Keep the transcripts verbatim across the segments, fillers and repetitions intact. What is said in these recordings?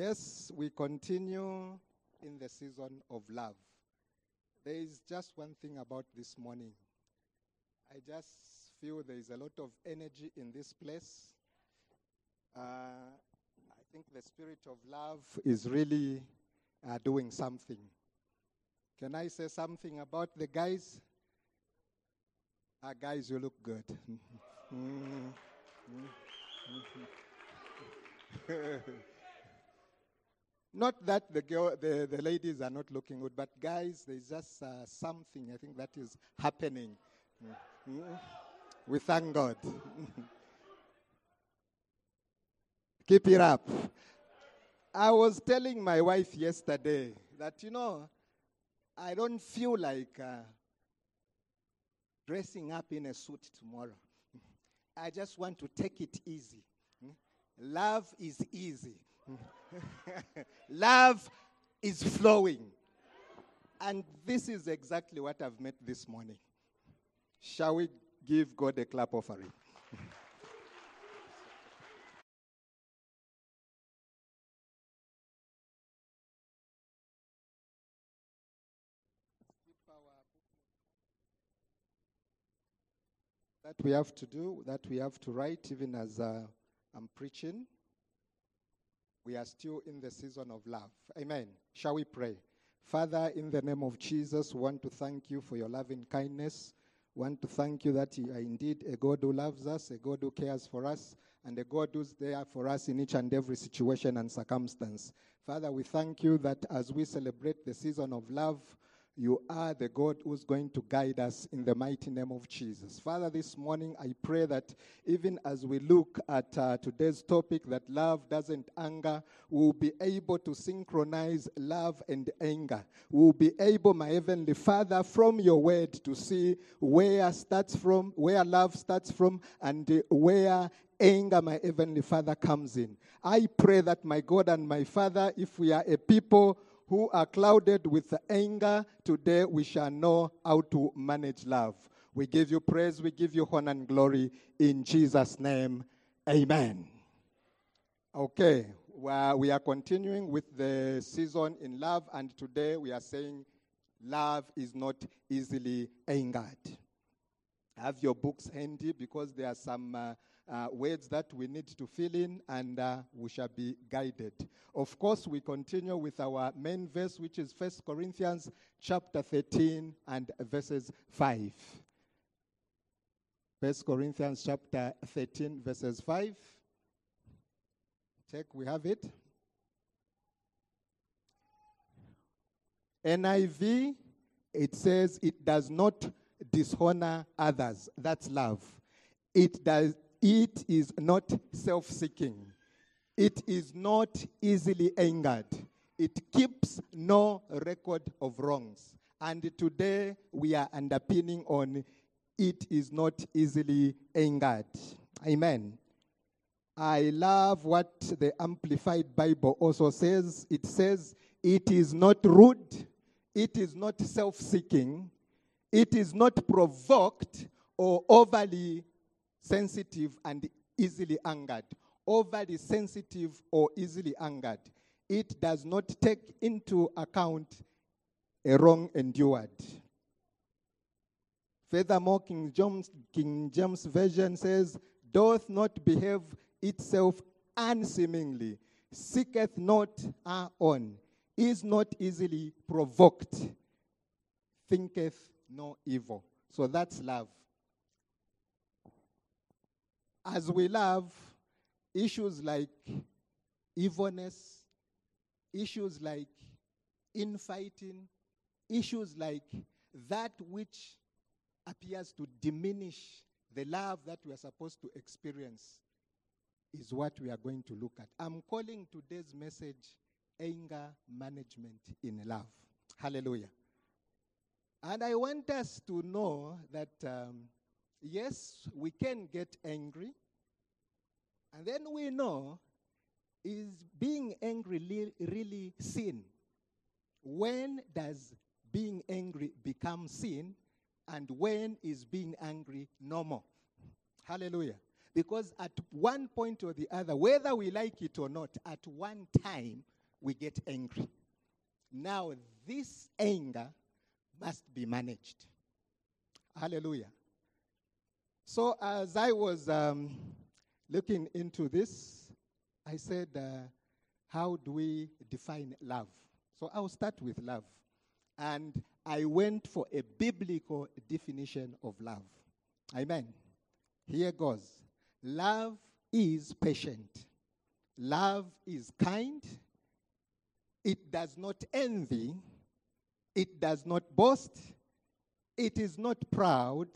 Yes, we continue in the season of love. There is just one thing about this morning. I just feel there is a lot of energy in this place. Uh, I think the spirit of love is really uh, doing something. Can I say something about the guys? Ah, guys, you look good. mm-hmm. Mm-hmm. Not that the, girl, the the ladies are not looking good, but guys, there's just uh, something I think that is happening. Mm-hmm. We thank God. Keep it up. I was telling my wife yesterday that, you know, I don't feel like uh, dressing up in a suit tomorrow. I just want to take it easy. Love is easy. Love is flowing. And this is exactly what I've met this morning. Shall we give God a clap offering? That we have to do, that we have to write, even as uh, I'm preaching. We are still in the season of love. Amen. Shall we pray? Father, in the name of Jesus, we want to thank you for your loving kindness. We want to thank you that you are indeed a God who loves us, a God who cares for us, and a God who's there for us in each and every situation and circumstance. Father, we thank you that as we celebrate the season of love, you are the God who's going to guide us in the mighty name of Jesus. Father, this morning I pray that even as we look at uh, today's topic, that love doesn't anger, we'll be able to synchronize love and anger. We'll be able, my Heavenly Father, from your word to see where starts from, where love starts from, and uh, where anger, my Heavenly Father, comes in. I pray that, my God and my Father, if we are a people who are clouded with anger, today we shall know how to manage love. We give you praise, we give you honor and glory in Jesus' name. Amen. Okay, well, we are continuing with the season in love, and today we are saying love is not easily angered. Have your books handy, because there are some uh, Uh, words that we need to fill in, and uh, we shall be guided. Of course, we continue with our main verse, which is First Corinthians chapter thirteen and verses five. First Corinthians chapter thirteen, verses five. Check, we have it. N I V, it says, it does not dishonor others. That's love. It does It is not self-seeking. It is not easily angered. It keeps no record of wrongs. And today we are underpinning on it is not easily angered. Amen. I love what the Amplified Bible also says. It says it is not rude. It is not self-seeking. It is not provoked or overly sensitive and easily angered. Overly sensitive or easily angered. It does not take into account a wrong endured. Furthermore, King James, King James Version says, doth not behave itself unseemingly, seeketh not our own, is not easily provoked, thinketh no evil. So that's love. As we love, issues like evilness, issues like infighting, issues like that which appears to diminish the love that we are supposed to experience is what we are going to look at. I'm calling today's message, Anger Management in Love. Hallelujah. And I want us to know that Um, yes, we can get angry. And then we know, is being angry li- really sin? When does being angry become sin? And when is being angry normal? Hallelujah. Because at one point or the other, whether we like it or not, at one time we get angry. Now this anger must be managed. Hallelujah. So as I was um, looking into this, I said, uh, how do we define love? So I'll start with love. And I went for a biblical definition of love. Amen. Here goes. Love is patient. Love is kind. It does not envy. It does not boast. It is not proud.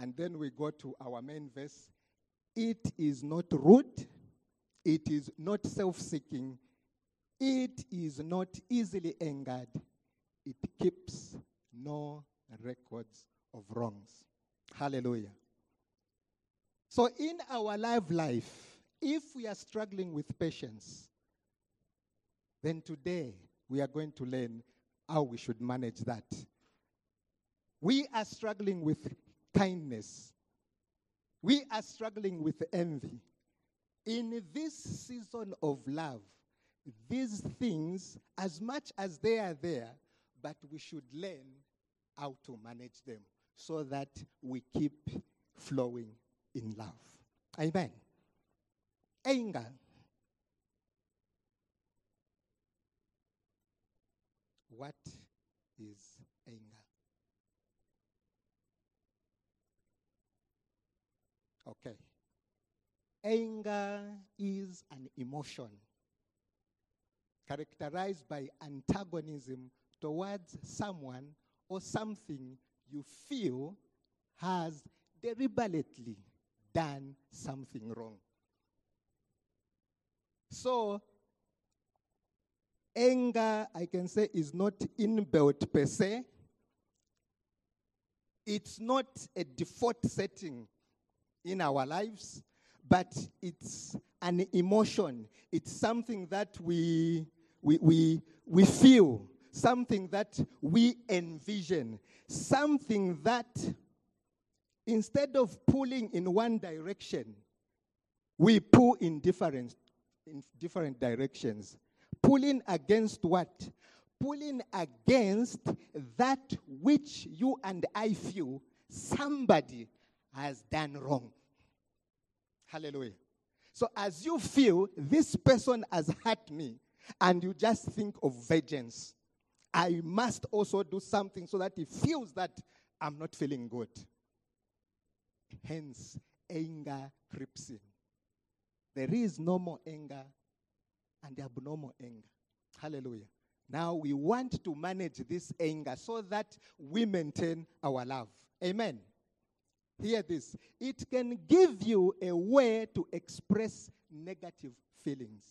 And then we go to our main verse. It is not rude. It is not self-seeking. It is not easily angered. It keeps no records of wrongs. Hallelujah. So in our live life, if we are struggling with patience, then today we are going to learn how we should manage that. We are struggling with kindness. We are struggling with envy. In this season of love, these things, as much as they are there, but we should learn how to manage them so that we keep flowing in love. Amen. Anger. What is anger? Okay. Anger is an emotion characterized by antagonism towards someone or something you feel has deliberately done something wrong. So, anger, I can say, is not inbuilt per se. It's not a default setting in our lives, but it's an emotion. It's something that we we we we feel. Something that we envision, something that instead of pulling in one direction, we pull in different, in different directions. Pulling against what? Pulling against that which you and I feel somebody has done wrong. Hallelujah. So as you feel, this person has hurt me, and you just think of vengeance. I must also do something so that he feels that I'm not feeling good. Hence, anger creeps in. There is normal anger and abnormal anger. Hallelujah. Now we want to manage this anger so that we maintain our love. Amen. Hear this. It can give you a way to express negative feelings,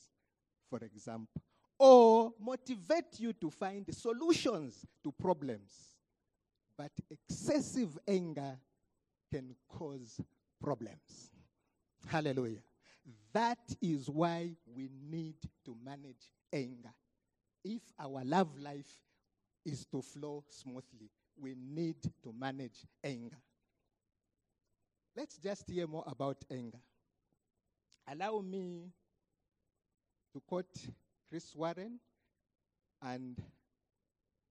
for example, or motivate you to find solutions to problems. But excessive anger can cause problems. Hallelujah. That is why we need to manage anger. If our love life is to flow smoothly, we need to manage anger. Let's just hear more about anger. Allow me to quote Chris Warren, and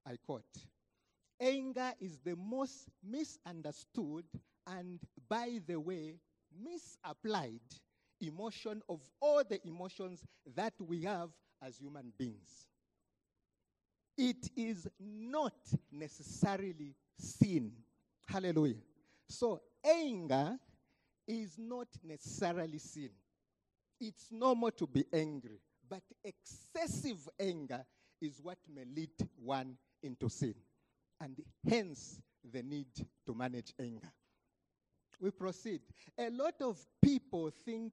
I quote, "Anger is the most misunderstood and, by the way, misapplied emotion of all the emotions that we have as human beings. It is not necessarily sin." Hallelujah. So anger is not necessarily sin. It's normal to be angry. But excessive anger is what may lead one into sin, and hence the need to manage anger. We proceed. A lot of people think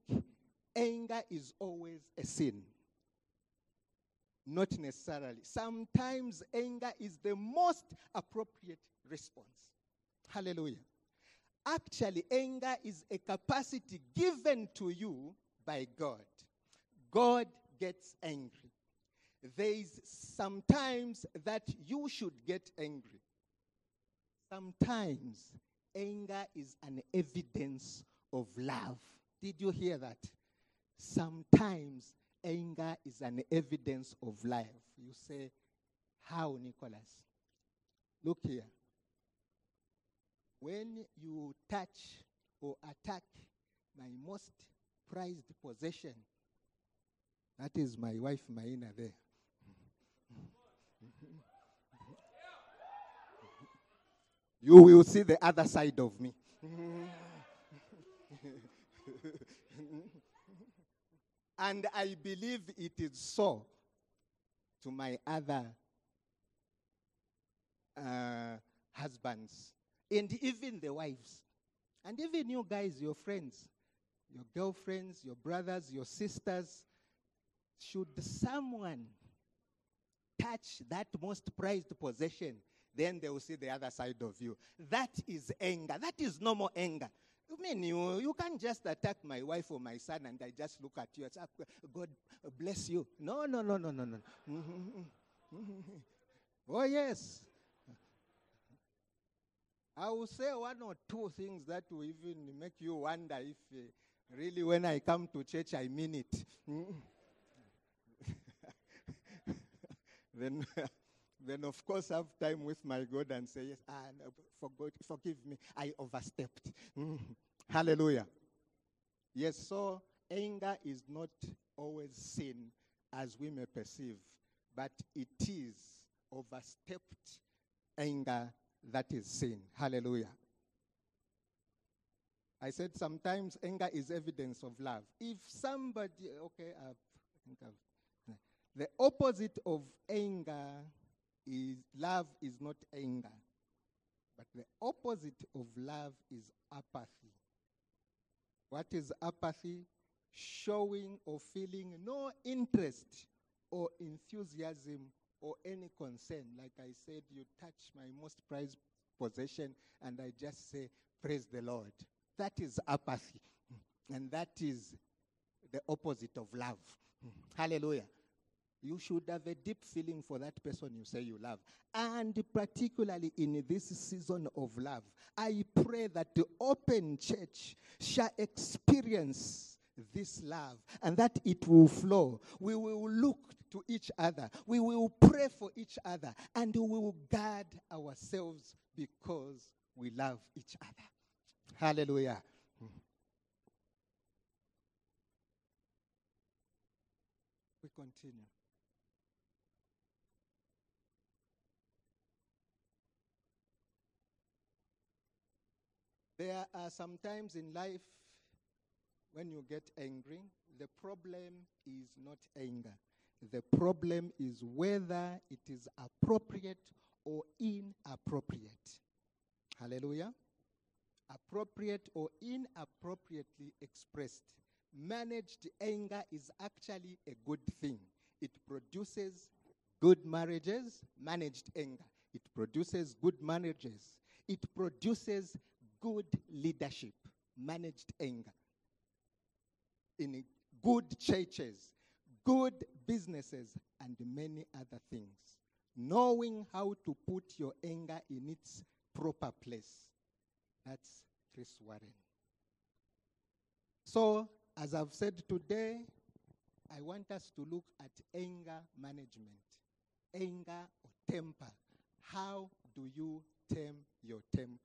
anger is always a sin. Not necessarily. Sometimes anger is the most appropriate response. Hallelujah. Actually, anger is a capacity given to you by God. God gets angry. There is sometimes that you should get angry. Sometimes anger is an evidence of love. Did you hear that? Sometimes anger is an evidence of love. You say, how, Nicholas? Look here. When you touch or attack my most prized possession, that is my wife, Mayina, there. You will see the other side of me. And I believe it is so to my other uh, husbands and even the wives. And even you guys, your friends, your girlfriends, your brothers, your sisters, should someone touch that most prized possession, then they will see the other side of you. That is anger. That is normal anger. You mean you, you can't just attack my wife or my son and I just look at you and say, God bless you. No, no, no, no, no, no. Oh, yes. I will say one or two things that will even make you wonder if uh, really when I come to church, I mean it. Then, then of course, have time with my God and say, yes, ah, no, for God, forgive me, I overstepped. Mm. Hallelujah. Yes, so anger is not always sin as we may perceive, but it is overstepped anger that is sin. Hallelujah. I said sometimes anger is evidence of love. If somebody, okay, I think I've the opposite of anger is, love is not anger. But the opposite of love is apathy. What is apathy? Showing or feeling no interest or enthusiasm or any concern. Like I said, you touch my most prized possession and I just say, praise the Lord. That is apathy. And that is the opposite of love. Hallelujah. You should have a deep feeling for that person you say you love. And particularly in this season of love, I pray that the open church shall experience this love and that it will flow. We will look to each other. We will pray for each other. And we will guard ourselves because we love each other. Hallelujah. We continue. There are some times in life when you get angry, the problem is not anger. The problem is whether it is appropriate or inappropriate. Hallelujah. Appropriate or inappropriately expressed. Managed anger is actually a good thing. It produces good marriages. Managed anger. It produces good marriages. It produces good leadership, managed anger, in good churches, good businesses, and many other things. Knowing how to put your anger in its proper place. That's Chris Warren. So, as I've said today, I want us to look at anger management. Anger or temper. How do you tame your temper?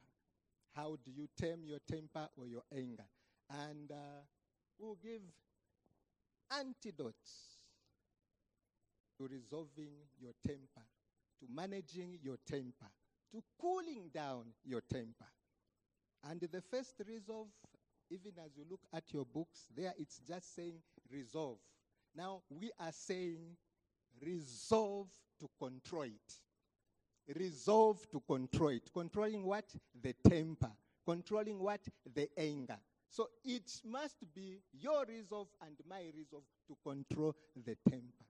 How do you tame your temper or your anger? And uh, we'll give antidotes to resolving your temper, to managing your temper, to cooling down your temper. And the first resolve, even as you look at your books, there it's just saying resolve. Now we are saying resolve to control it. Resolve to control it. Controlling what? The temper. Controlling what? The anger. So it must be your resolve and my resolve to control the temper.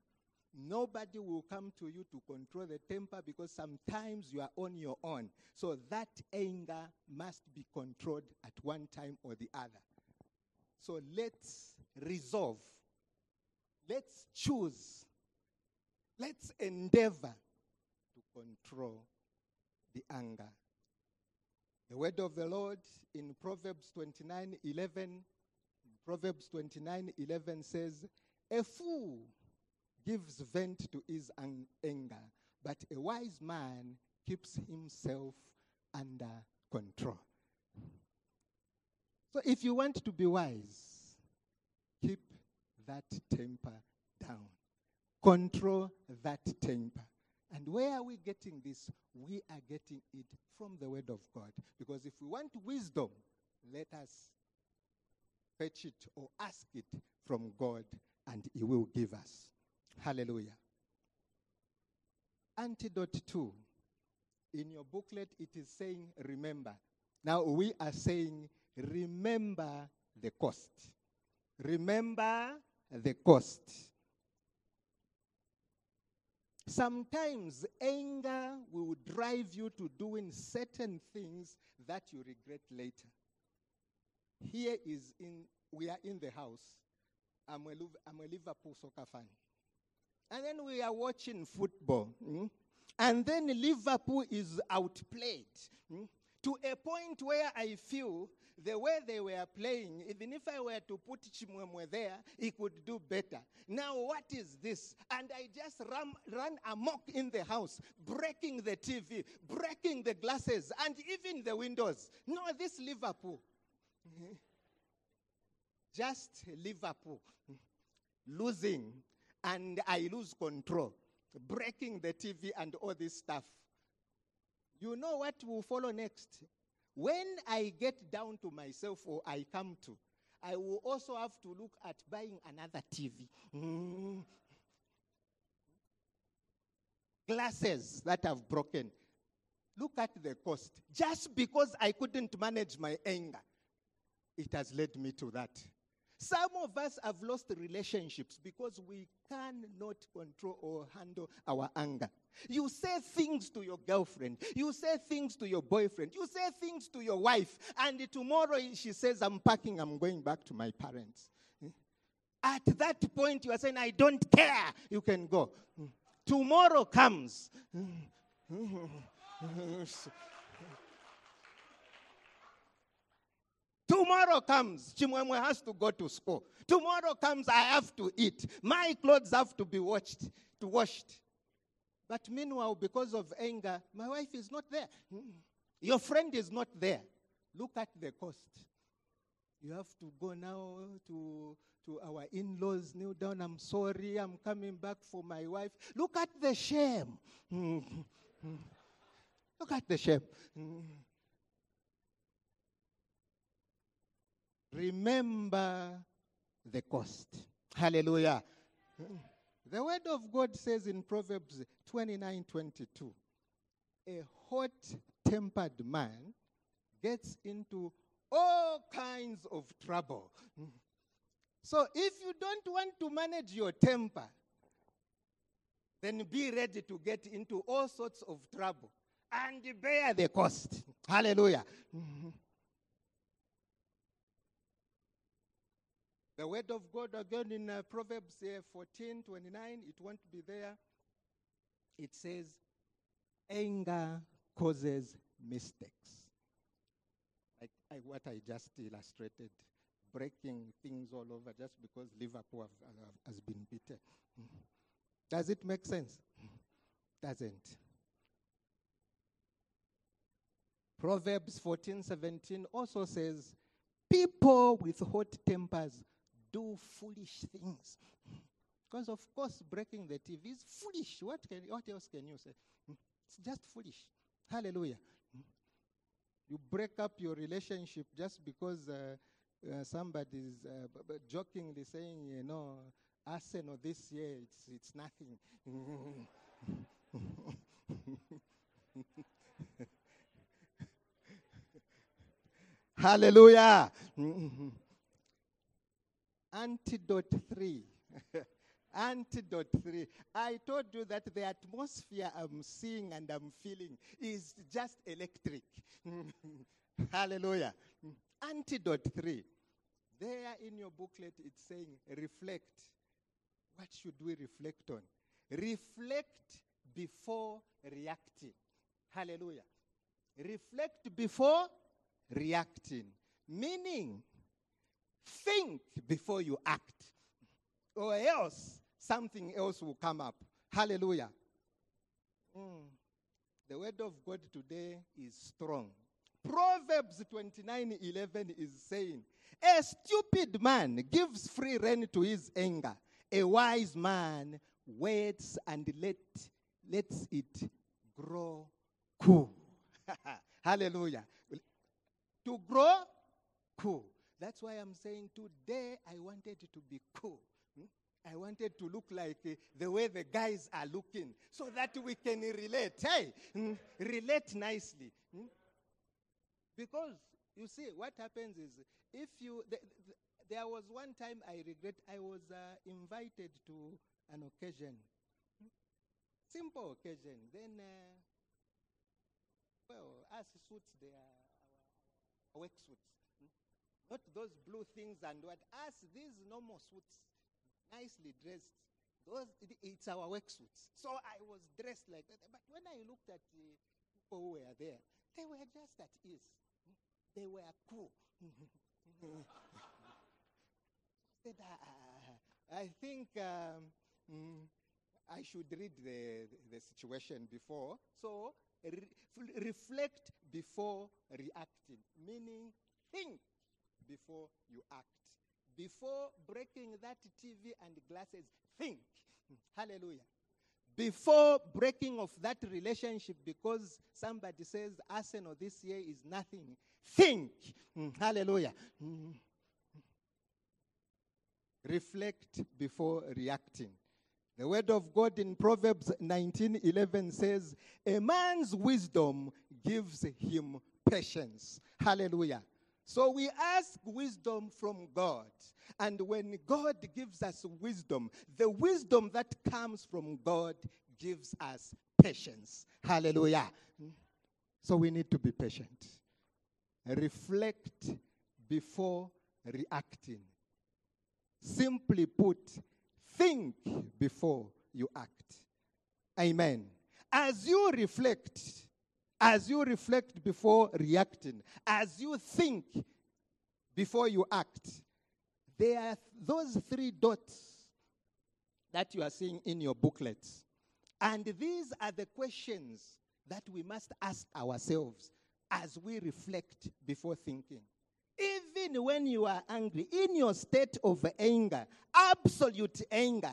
Nobody will come to you to control the temper because sometimes you are on your own. So that anger must be controlled at one time or the other. So let's resolve. Let's choose. Let's endeavor. Control the anger The word of the Lord in Proverbs twenty-nine eleven, Proverbs twenty-nine eleven says, "A fool gives vent to his anger, but a wise man keeps himself under control." So if you want to be wise, keep that temper down. Control that temper. And where are we getting this? We are getting it from the word of God. Because if we want wisdom, let us fetch it or ask it from God, and he will give us. Hallelujah. Antidote two. In your booklet, it is saying, remember. Now we are saying, remember the cost. Remember the cost. Sometimes anger will drive you to doing certain things that you regret later. Here is in, we are in the house. I'm a, I'm a Liverpool soccer fan. And then we are watching football. Mm? And then Liverpool is outplayed. Mm? To a point where I feel the way they were playing, even if I were to put Chimwemwe there, he could do better. Now what is this? And I just ram, ran amok in the house, breaking the T V, breaking the glasses, and even the windows. No, this Liverpool. Mm-hmm. Just Liverpool. Losing, and I lose control. Breaking the T V and all this stuff. You know what will follow next? When I get down to myself or I come to, I will also have to look at buying another T V. Mm. Glasses that have broken. Look at the cost. Just because I couldn't manage my anger, it has led me to that. Some of us have lost relationships because we cannot control or handle our anger. You say things to your girlfriend. You say things to your boyfriend. You say things to your wife. And tomorrow she says, "I'm packing, I'm going back to my parents." At that point, you are saying, "I don't care. You can go." Tomorrow comes. Tomorrow comes, Chimwemwe has to go to school. Tomorrow comes, I have to eat. My clothes have to be washed, to washed. But meanwhile, because of anger, my wife is not there. Your friend is not there. Look at the cost. You have to go now to, to our in-laws, kneel down, "I'm sorry, I'm coming back for my wife." Look at the shame. Look at the shame. Remember the cost. Hallelujah. The word of God says in Proverbs twenty-nine twenty-two, a hot-tempered man gets into all kinds of trouble. So if you don't want to manage your temper, then be ready to get into all sorts of trouble and bear the cost. Hallelujah. The word of God, again, in uh, Proverbs uh, fourteen twenty-nine, it won't be there. It says, anger causes mistakes. Like I, what I just illustrated, breaking things all over just because Liverpool have, have, has been beaten. Does it make sense? Doesn't. Proverbs fourteen seventeen also says, people with hot tempers do foolish things. Because, of course, breaking the T V is foolish. What can, what else can you say? It's just foolish. Hallelujah. You break up your relationship just because uh, uh, somebody is uh, b- b- jokingly saying, you know, "Arsenal this year, it's, it's nothing." Hallelujah. Antidote three. Antidote three. I told you that the atmosphere I'm seeing and I'm feeling is just electric. Hallelujah. Antidote three. There in your booklet, it's saying reflect. What should we reflect on? Reflect before reacting. Hallelujah. reflect before reacting. Meaning, think before you act. Or else, something else will come up. Hallelujah. Mm. The word of God today is strong. Proverbs twenty-nine eleven is saying, a stupid man gives free rein to his anger. A wise man waits and let, lets it grow cool. Hallelujah. To grow cool. That's why I'm saying today I wanted to be cool. I wanted to look like uh, the way the guys are looking so that we can relate. Hey, mm, relate nicely. Mm? Because, you see, what happens is, if you, th- th- there was one time I regret, I was uh, invited to an occasion. Mm? Simple occasion. Then, uh, well, as suits, they are our work suits. Mm? Not those blue things and what, as these normal suits. Nicely dressed. Those it, it's our work suits. So I was dressed like that. But when I looked at the people who were there, they were just at ease. They were cool. I think um, mm, I should read the, the situation before. So re- reflect before reacting. Meaning, think before you act. Before breaking that T V and glasses, think. Hallelujah. Before breaking off that relationship because somebody says Arsenal this year is nothing, think. Hallelujah. Reflect before reacting. The word of God in Proverbs nineteen eleven says, a man's wisdom gives him patience. Hallelujah. So we ask wisdom from God. And when God gives us wisdom, the wisdom that comes from God gives us patience. Hallelujah. So we need to be patient. Reflect before reacting. Simply put, think before you act. Amen. As you reflect, As you reflect before reacting, as you think before you act, there are those three dots that you are seeing in your booklets. And these are the questions that we must ask ourselves as we reflect before thinking. Even when you are angry, in your state of anger, absolute anger,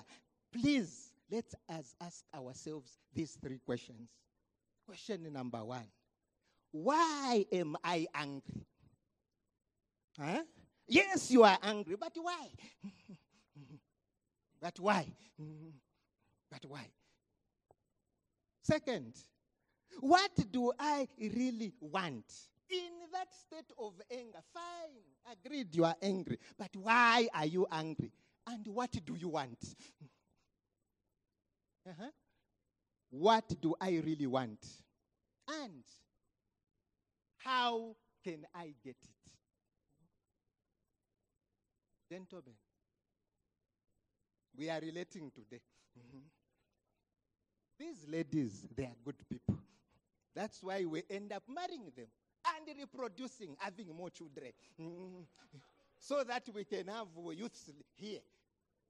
please let us ask ourselves these three questions. Question number one, why am I angry? Huh? Yes, you are angry, but why? But why? But why? Second, what do I really want? In that state of anger, fine, agreed, you are angry, but why are you angry? And what do you want? Uh-huh. What do I really want? And how can I get it? Gentlemen, we are relating today. Mm-hmm. These ladies, they are good people. That's why we end up marrying them and reproducing, having more children. Mm-hmm. So that we can have youths here,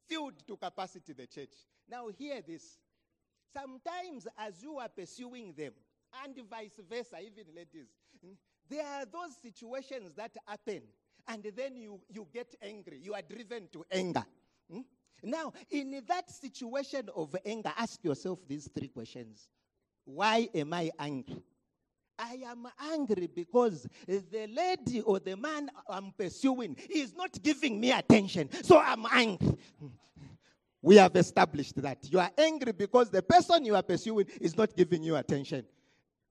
filled to capacity the church. Now hear this. Sometimes as you are pursuing them, and vice versa, even ladies, there are those situations that happen, and then you, you get angry. You are driven to anger. Hmm? Now, in that situation of anger, ask yourself these three questions. Why am I angry? I am angry because the lady or the man I'm pursuing is not giving me attention, so I'm angry. We have established that. You are angry because the person you are pursuing is not giving you attention.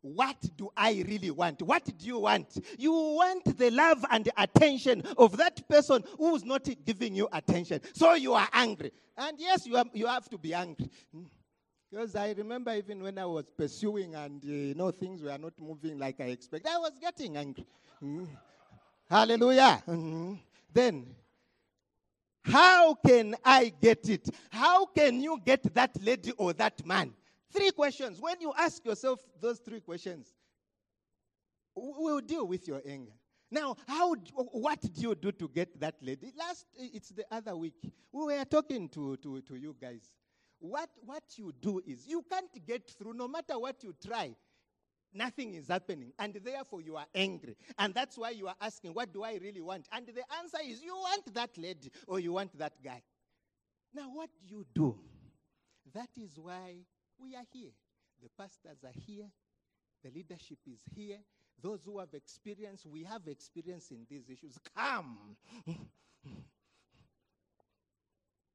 What do I really want? What do you want? You want the love and attention of that person who is not giving you attention. So you are angry. And yes, you, are, you have to be angry. Because I remember even when I was pursuing and, uh, you know, things were not moving like I expected, I was getting angry. Mm. Hallelujah. Mm-hmm. Then, how can I get it? How can you get that lady or that man? Three questions. When you ask yourself those three questions, We'll deal with your anger. Now, how? What did you do to get that lady? Last, it's the other week. We were talking to, to, to you guys. What, what you do is, you can't get through, no matter what you try, nothing is happening. And therefore, you are angry. And that's why you are asking, what do I really want? And the answer is, you want that lady or you want that guy. Now, what do you do? That is why we are here. The pastors are here. The leadership is here. Those who have experience, we have experience in these issues. Come.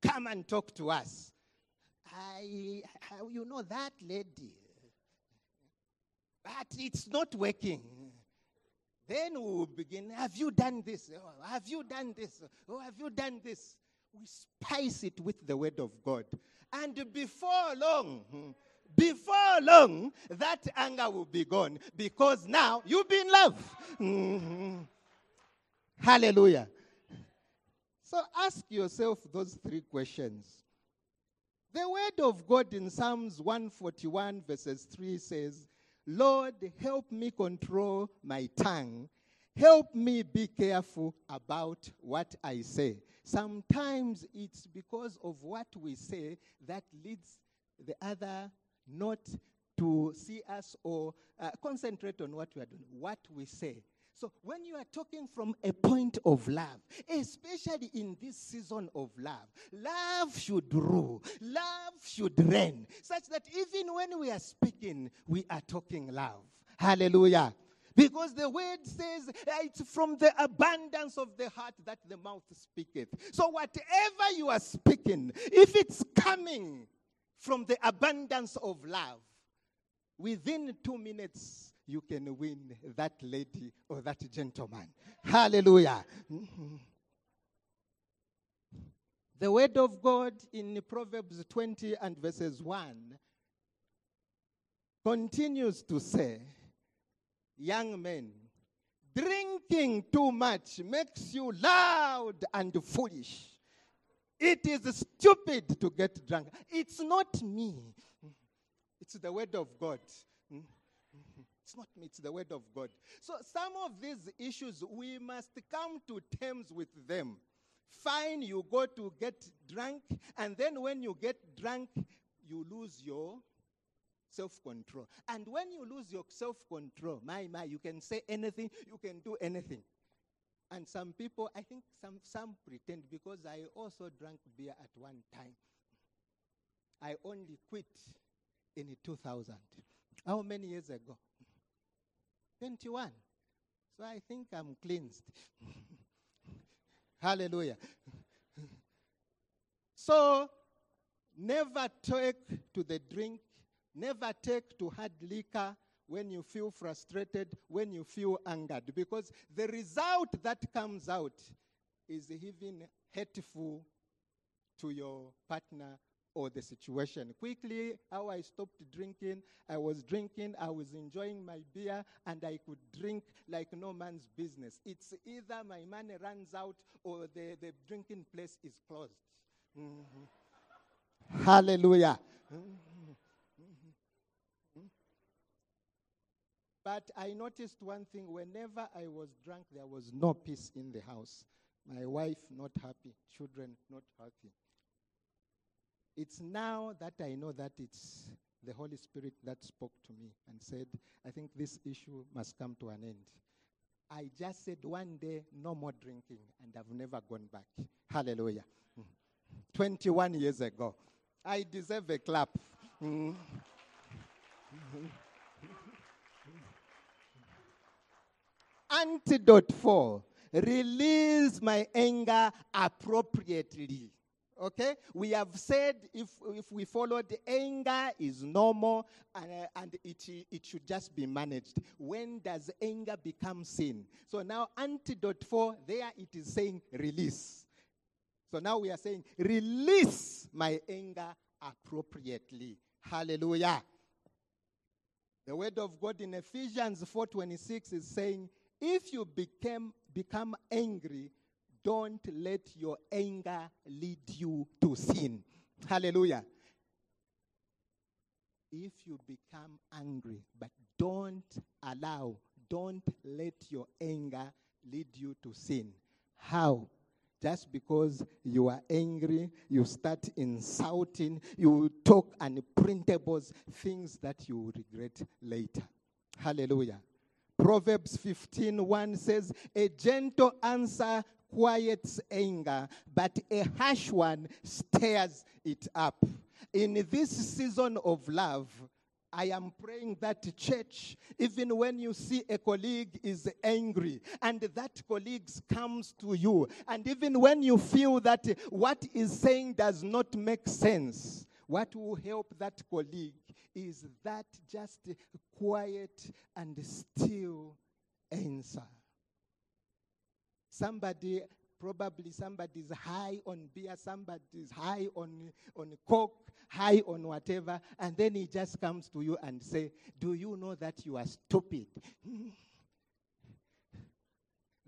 Come and talk to us. I, I, you know that lady. But it's not working. Then we will begin, have you done this? Oh, have you done this? Oh, have you done this? We spice it with the word of God. And before long... Before long, that anger will be gone because now you'll be in love. Mm-hmm. Hallelujah. So ask yourself those three questions. The word of God in Psalms one forty-one verses three says, Lord, help me control my tongue. Help me be careful about what I say. Sometimes it's because of what we say that leads the other not to see us or uh, concentrate on what we are doing, what we say. So when you are talking from a point of love, especially in this season of love, love should rule, love should reign, such that even when we are speaking, we are talking love. Hallelujah. Because the word says uh, it's from the abundance of the heart that the mouth speaketh. So whatever you are speaking, if it's coming from the abundance of love, within two minutes, you can win that lady or that gentleman. Hallelujah. The word of God in Proverbs twenty and verses one continues to say, young men, drinking too much makes you loud and foolish. It is stupid to get drunk. It's not me. It's the word of God. It's not me. It's the word of God. So some of these issues, we must come to terms with them. Fine, you go to get drunk, and then when you get drunk, you lose your self-control. And when you lose your self-control, my, my, you can say anything, you can do anything. And some people, I think some, some pretend, because I also drank beer at one time. I only quit in two thousand. How many years ago? twenty-one. So I think I'm cleansed. Hallelujah. So never take to the drink. Never take to hard liquor. When you feel frustrated, when you feel angered. Because the result that comes out is even hurtful to your partner or the situation. Quickly, how I stopped drinking, I was drinking, I was enjoying my beer, and I could drink like no man's business. It's either my money runs out or the, the drinking place is closed. Mm-hmm. Hallelujah. Mm-hmm. But I noticed one thing. Whenever I was drunk, there was no peace in the house. My wife not happy, children not happy. It's now that I know that it's the Holy Spirit that spoke to me and said, I think this issue must come to an end. I just said one day, no more drinking, and I've never gone back. Hallelujah. Mm. twenty-one years ago. I deserve a clap. Mm. Mm-hmm. Antidote for, release my anger appropriately. Okay? We have said if if we follow the anger is normal and, uh, and it, it should just be managed. When does anger become sin? So now antidote for, there it is saying release. So now we are saying release my anger appropriately. Hallelujah. The word of God in Ephesians four twenty-six is saying, if you became, become angry, don't let your anger lead you to sin. Hallelujah. If you become angry, but don't allow don't let your anger lead you to sin. How? Just because you are angry, you start insulting, you talk unprintables, things that you will regret later. Hallelujah. Proverbs fifteen one says, a gentle answer quiets anger, but a harsh one stirs it up. In this season of love, I am praying that church, even when you see a colleague is angry and that colleague comes to you, and even when you feel that what is saying does not make sense, what will help that colleague is that just quiet and still answer. Somebody, probably somebody's high on beer, somebody's high on, on coke, high on whatever, and then he just comes to you and say, do you know that you are stupid?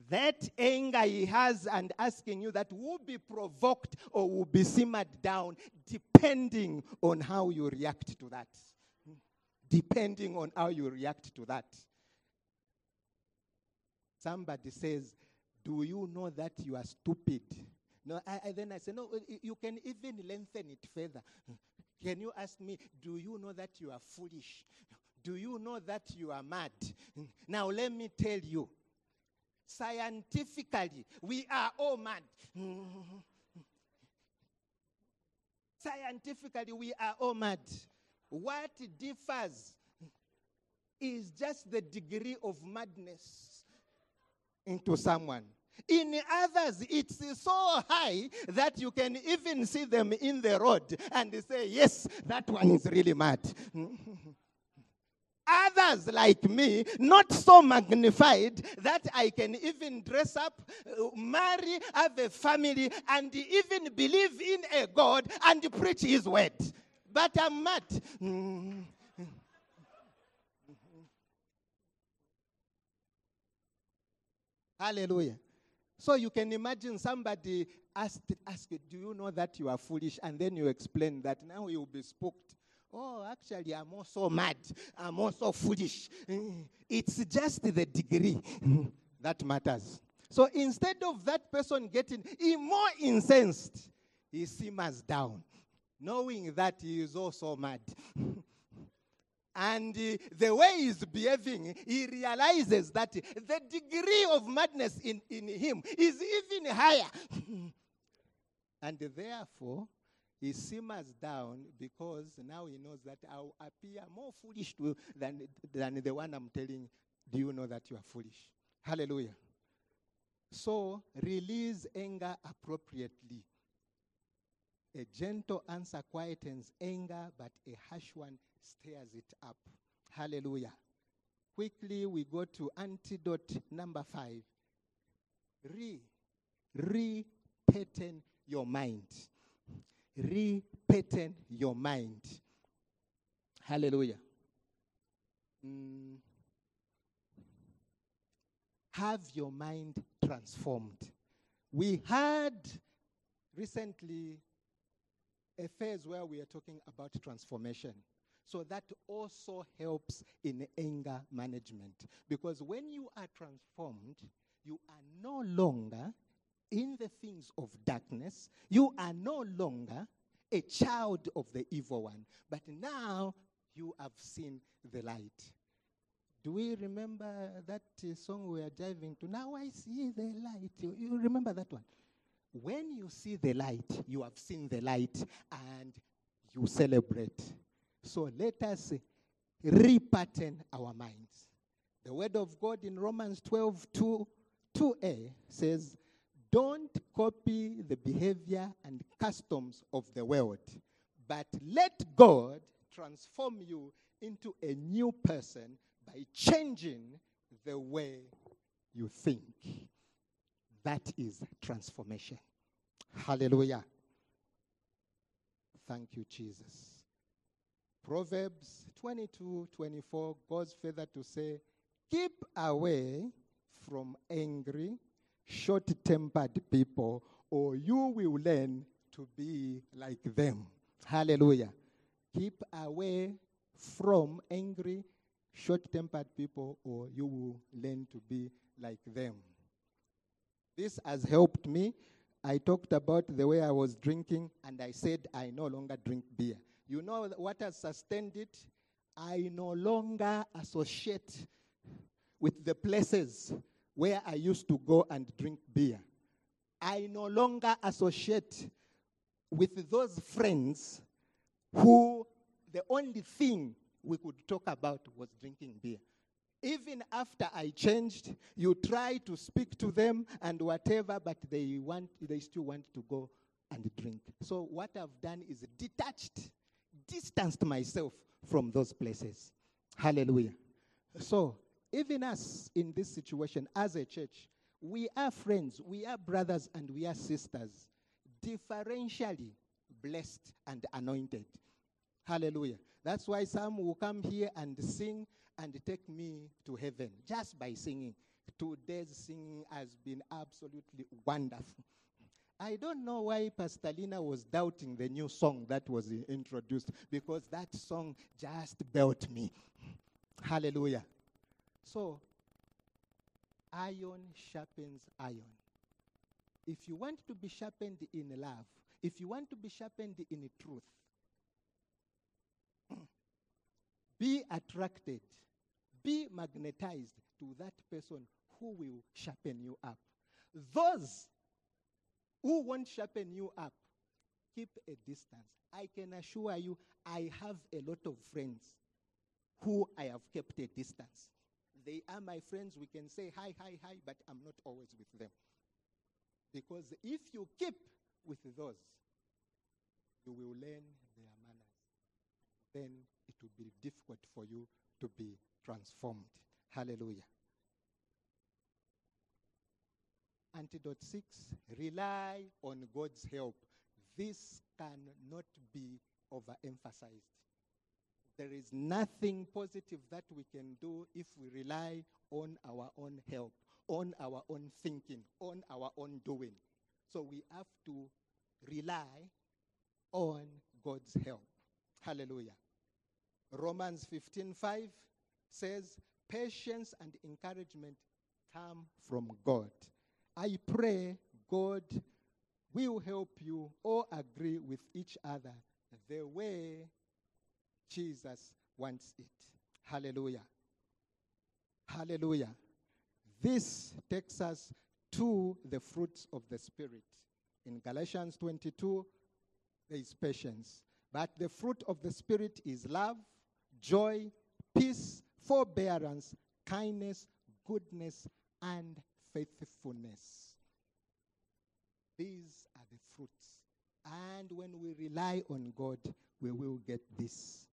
That anger he has and asking you that will be provoked or will be simmered down depending on how you react to that. Depending on how you react to that. Somebody says, do you know that you are stupid? No, I, I, then I say, no, you can even lengthen it further. Can you ask me, do you know that you are foolish? Do you know that you are mad? Now, let me tell you, scientifically, we are all mad. Scientifically, we are all mad. What differs is just the degree of madness into someone. In others, it's so high that you can even see them in the road and say, yes, that one is really mad. Others like me, not so magnified that I can even dress up, marry, have a family, and even believe in a God and preach his word. But I'm mad. Hallelujah. So you can imagine somebody asked, asked, do you know that you are foolish? And then you explain that. Now you'll be spooked. Oh, actually, I'm also mad. I'm also foolish. It's just the degree that matters. So instead of that person getting more incensed, he simmers down, knowing that he is also mad. And uh, the way he's behaving, he realizes that the degree of madness in, in him is even higher. And therefore, he simmers down because now he knows that I'll appear more foolish to, than, than the one I'm telling, do you know that you are foolish? Hallelujah. So, release anger appropriately. A gentle answer quietens anger, but a harsh one stirs it up. Hallelujah. Quickly, we go to antidote number five. Re, re-pattern your mind. Re-pattern your mind. Hallelujah. Mm. Have your mind transformed. We had recently a phase where we are talking about transformation. So that also helps in anger management. Because when you are transformed, you are no longer in the things of darkness. You are no longer a child of the evil one. But now you have seen the light. Do we remember that uh, song we are diving to? Now I see the light. You, you remember that one? When you see the light, you have seen the light and you celebrate. So let us repattern our minds. The word of God in Romans twelve two a says, don't copy the behavior and customs of the world, but let God transform you into a new person by changing the way you think. That is transformation. Hallelujah. Thank you, Jesus. Proverbs twenty-two twenty-four goes further to say, keep away from angry, short-tempered people, or you will learn to be like them. Hallelujah. Keep away from angry, short-tempered people, or you will learn to be like them. This has helped me. I talked about the way I was drinking, and I said I no longer drink beer. You know what has sustained it? I no longer associate with the places where I used to go and drink beer. I no longer associate with those friends who the only thing we could talk about was drinking beer. Even after I changed, you try to speak to them and whatever, but they want, they still want to go and drink. So what I've done is detached, distanced myself from those places. Hallelujah. So even us in this situation as a church, we are friends, we are brothers, and we are sisters, differentially blessed and anointed. Hallelujah. That's why some will come here and sing and take me to heaven just by singing. Today's singing has been absolutely wonderful. I don't know why Pastor Lina was doubting the new song that was introduced, because that song just built me. Hallelujah. So, iron sharpens iron. If you want to be sharpened in love, if you want to be sharpened in truth, be attracted, be magnetized to that person who will sharpen you up. Those who won't sharpen you up, keep a distance. I can assure you, I have a lot of friends who I have kept a distance. They are my friends. We can say hi, hi, hi, but I'm not always with them. Because if you keep with those, you will learn their manners. Then it will be difficult for you to be transformed. Hallelujah. Antidote six, rely on God's help. This cannot be overemphasized. There is nothing positive that we can do if we rely on our own help, on our own thinking, on our own doing. So we have to rely on God's help. Hallelujah. Romans fifteen five says, patience and encouragement come from God. I pray God will help you all agree with each other the way Jesus wants it. Hallelujah. Hallelujah. This takes us to the fruits of the Spirit. In Galatians twenty-two, there is patience. But the fruit of the Spirit is love, joy, peace, forbearance, kindness, goodness, and faithfulness. These are the fruits. And when we rely on God, we will get this.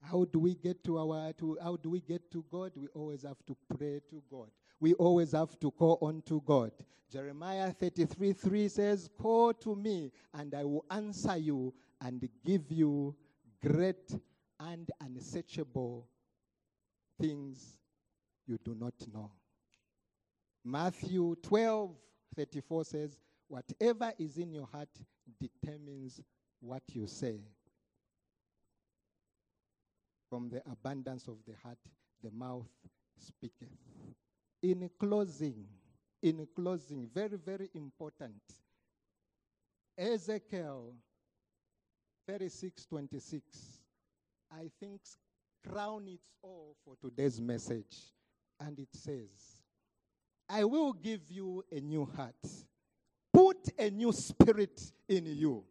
How do we get to our to how do we get to God? We always have to pray to God. We always have to call on to God. Jeremiah thirty-three three says, "Call to me, and I will answer you and give you great and unsearchable things you do not know." Matthew twelve thirty-four says, "Whatever is in your heart determines what you say. From the abundance of the heart, the mouth speaketh." In closing, in closing, very, very important. Ezekiel thirty-six twenty-six, I think, crown it all for today's message. And it says, "I will give you a new heart, put a new spirit in you.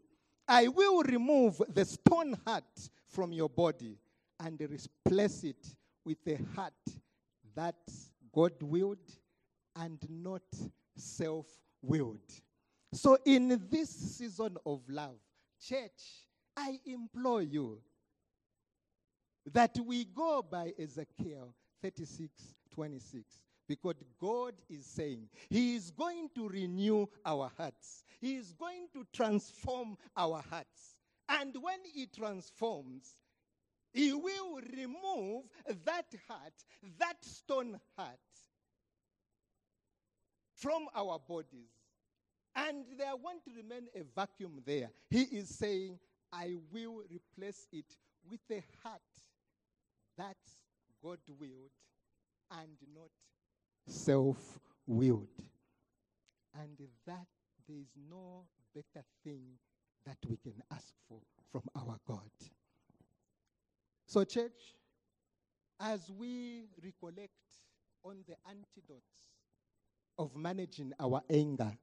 I will remove the stone heart from your body and replace it with a heart that's God-willed and not self-willed." So in this season of love, church, I implore you that we go by Ezekiel thirty-six twenty-six, because God is saying He is going to renew our hearts. He is going to transform our hearts. And when He transforms, He will remove that heart, that stone heart, from our bodies. And there won't remain a vacuum there. He is saying, "I will replace it with a heart that's God-willed and not self-willed. And that there is no better thing that we can ask for from our God. So, church, as we recollect on the antidotes of managing our anger,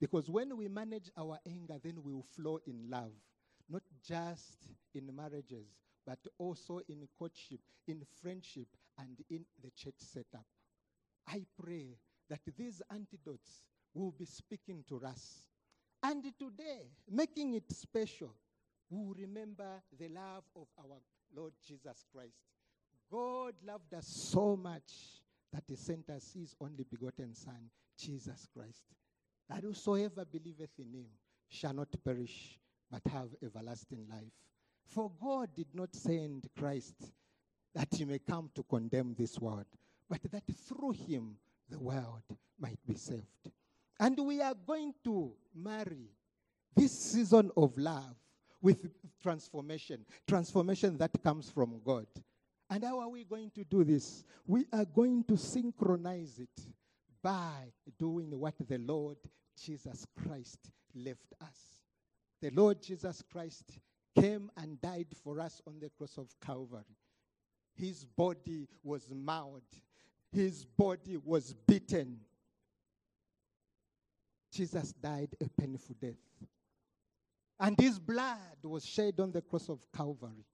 because when we manage our anger, then we will flow in love, not just in marriages, but also in courtship, in friendship, and in the church setup. I pray that these antidotes will be speaking to us. And today, making it special, we will remember the love of our Lord Jesus Christ. God loved us so much that he sent us his only begotten Son, Jesus Christ. That whosoever believeth in him shall not perish, but have everlasting life. For God did not send Christ that he may come to condemn this world, but that through him the world might be saved. And we are going to marry this season of love with transformation, transformation that comes from God. And how are we going to do this? We are going to synchronize it by doing what the Lord Jesus Christ left us. The Lord Jesus Christ came and died for us on the cross of Calvary. His body was mauled. His body was beaten. Jesus died a painful death. And his blood was shed on the cross of Calvary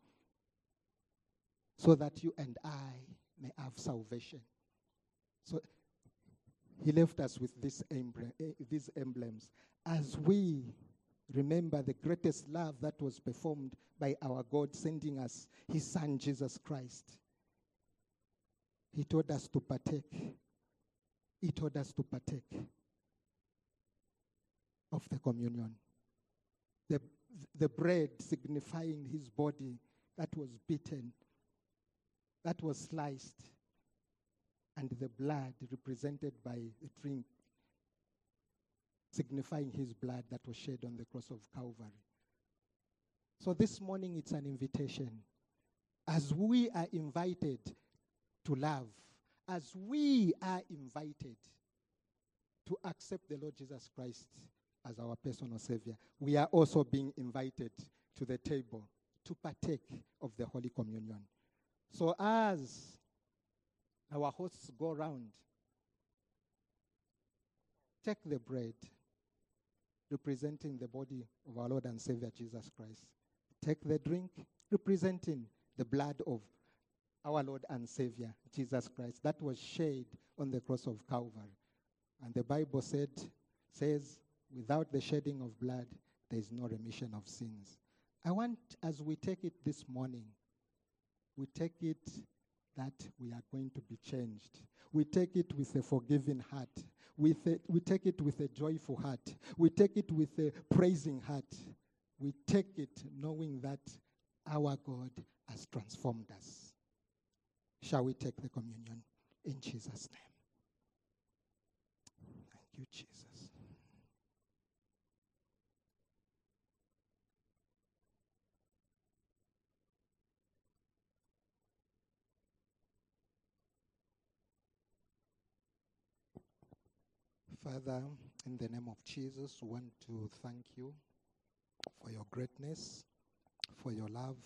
so that you and I may have salvation. So he left us with this emblem, these emblems as we remember the greatest love that was performed by our God sending us his Son, Jesus Christ. He told us to partake. He told us to partake of the communion. The, the bread signifying his body that was beaten, that was sliced, and the blood represented by the drink, signifying his blood that was shed on the cross of Calvary. So this morning it's an invitation. As we are invited to love, as we are invited to accept the Lord Jesus Christ as our personal Savior, we are also being invited to the table to partake of the Holy Communion. So as our hosts go round, take the bread representing the body of our Lord and Savior Jesus Christ. Take the drink representing the blood of our Lord and Savior Jesus Christ that was shed on the cross of Calvary. And the Bible said, says, without the shedding of blood, there is no remission of sins. I want, as we take it this morning, we take it that we are going to be changed. We take it with a forgiving heart. We, th- we take it with a joyful heart. We take it with a praising heart. We take it knowing that our God has transformed us. Shall we take the communion in Jesus' name? Thank you, Jesus. Father, in the name of Jesus, we want to thank you for your greatness, for your love,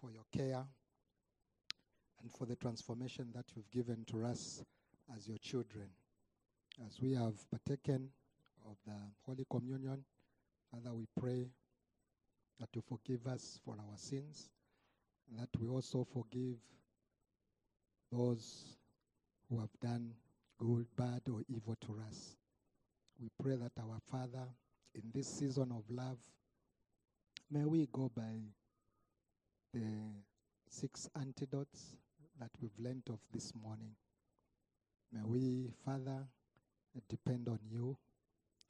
for your care, and for the transformation that you've given to us as your children. As we have partaken of the Holy Communion, Father, we pray that you forgive us for our sins, and that we also forgive those who have done good, bad, or evil to us. We pray that our Father, in this season of love, may we go by the six antidotes that we've learned of this morning. May we, Father, depend on you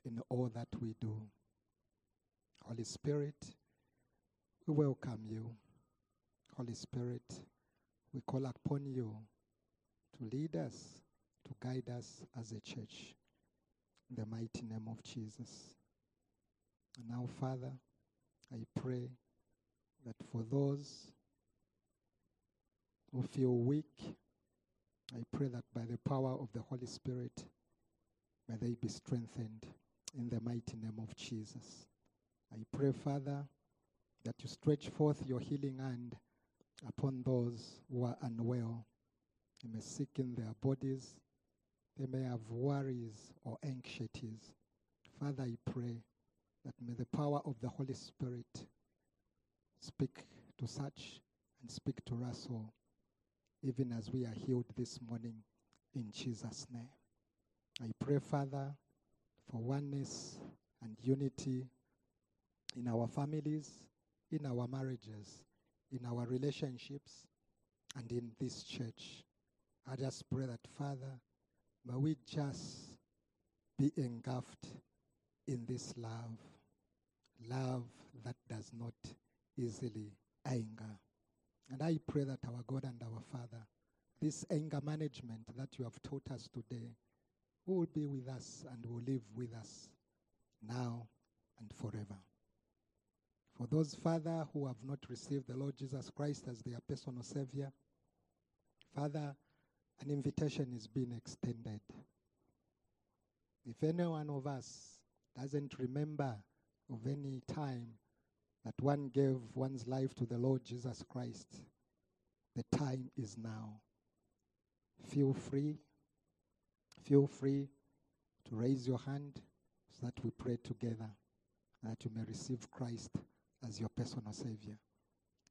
in all that we do. Holy Spirit, we welcome you. Holy Spirit, we call upon you to lead us, to guide us as a church, in the mighty name of Jesus. And now, Father, I pray that for those who feel weak, I pray that by the power of the Holy Spirit, may they be strengthened in the mighty name of Jesus. I pray, Father, that you stretch forth your healing hand upon those who are unwell. They may sick in their bodies. They may have worries or anxieties. Father, I pray that may the power of the Holy Spirit speak to such and speak to us all, even as we are healed this morning, in Jesus' name. I pray, Father, for oneness and unity in our families, in our marriages, in our relationships, and in this church. I just pray that, Father, may we just be engulfed in this love, love that does not easily anger. And I pray that our God and our Father, this anger management that you have taught us today, will be with us and will live with us now and forever. For those, Father, who have not received the Lord Jesus Christ as their personal Savior, Father, an invitation is being extended. If any one of us doesn't remember of any time that one gave one's life to the Lord Jesus Christ, the time is now. Feel free, feel free to raise your hand so that we pray together, that you may receive Christ as your personal Savior.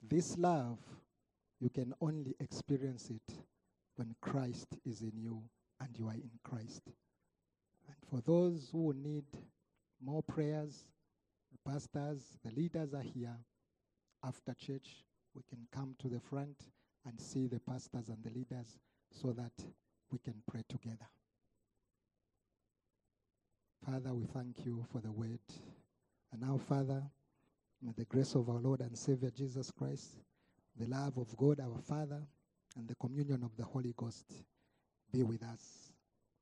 This love, you can only experience it when Christ is in you and you are in Christ. And for those who need more prayers, the pastors, the leaders are here. After church, we can come to the front and see the pastors and the leaders so that we can pray together. Father, we thank you for the word. And now, Father, may the grace of our Lord and Savior Jesus Christ, the love of God our Father, and the communion of the Holy Ghost be with us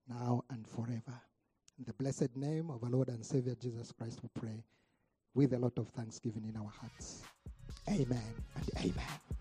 now and forever. In the blessed name of our Lord and Savior Jesus Christ, we pray with a lot of thanksgiving in our hearts. Amen and amen.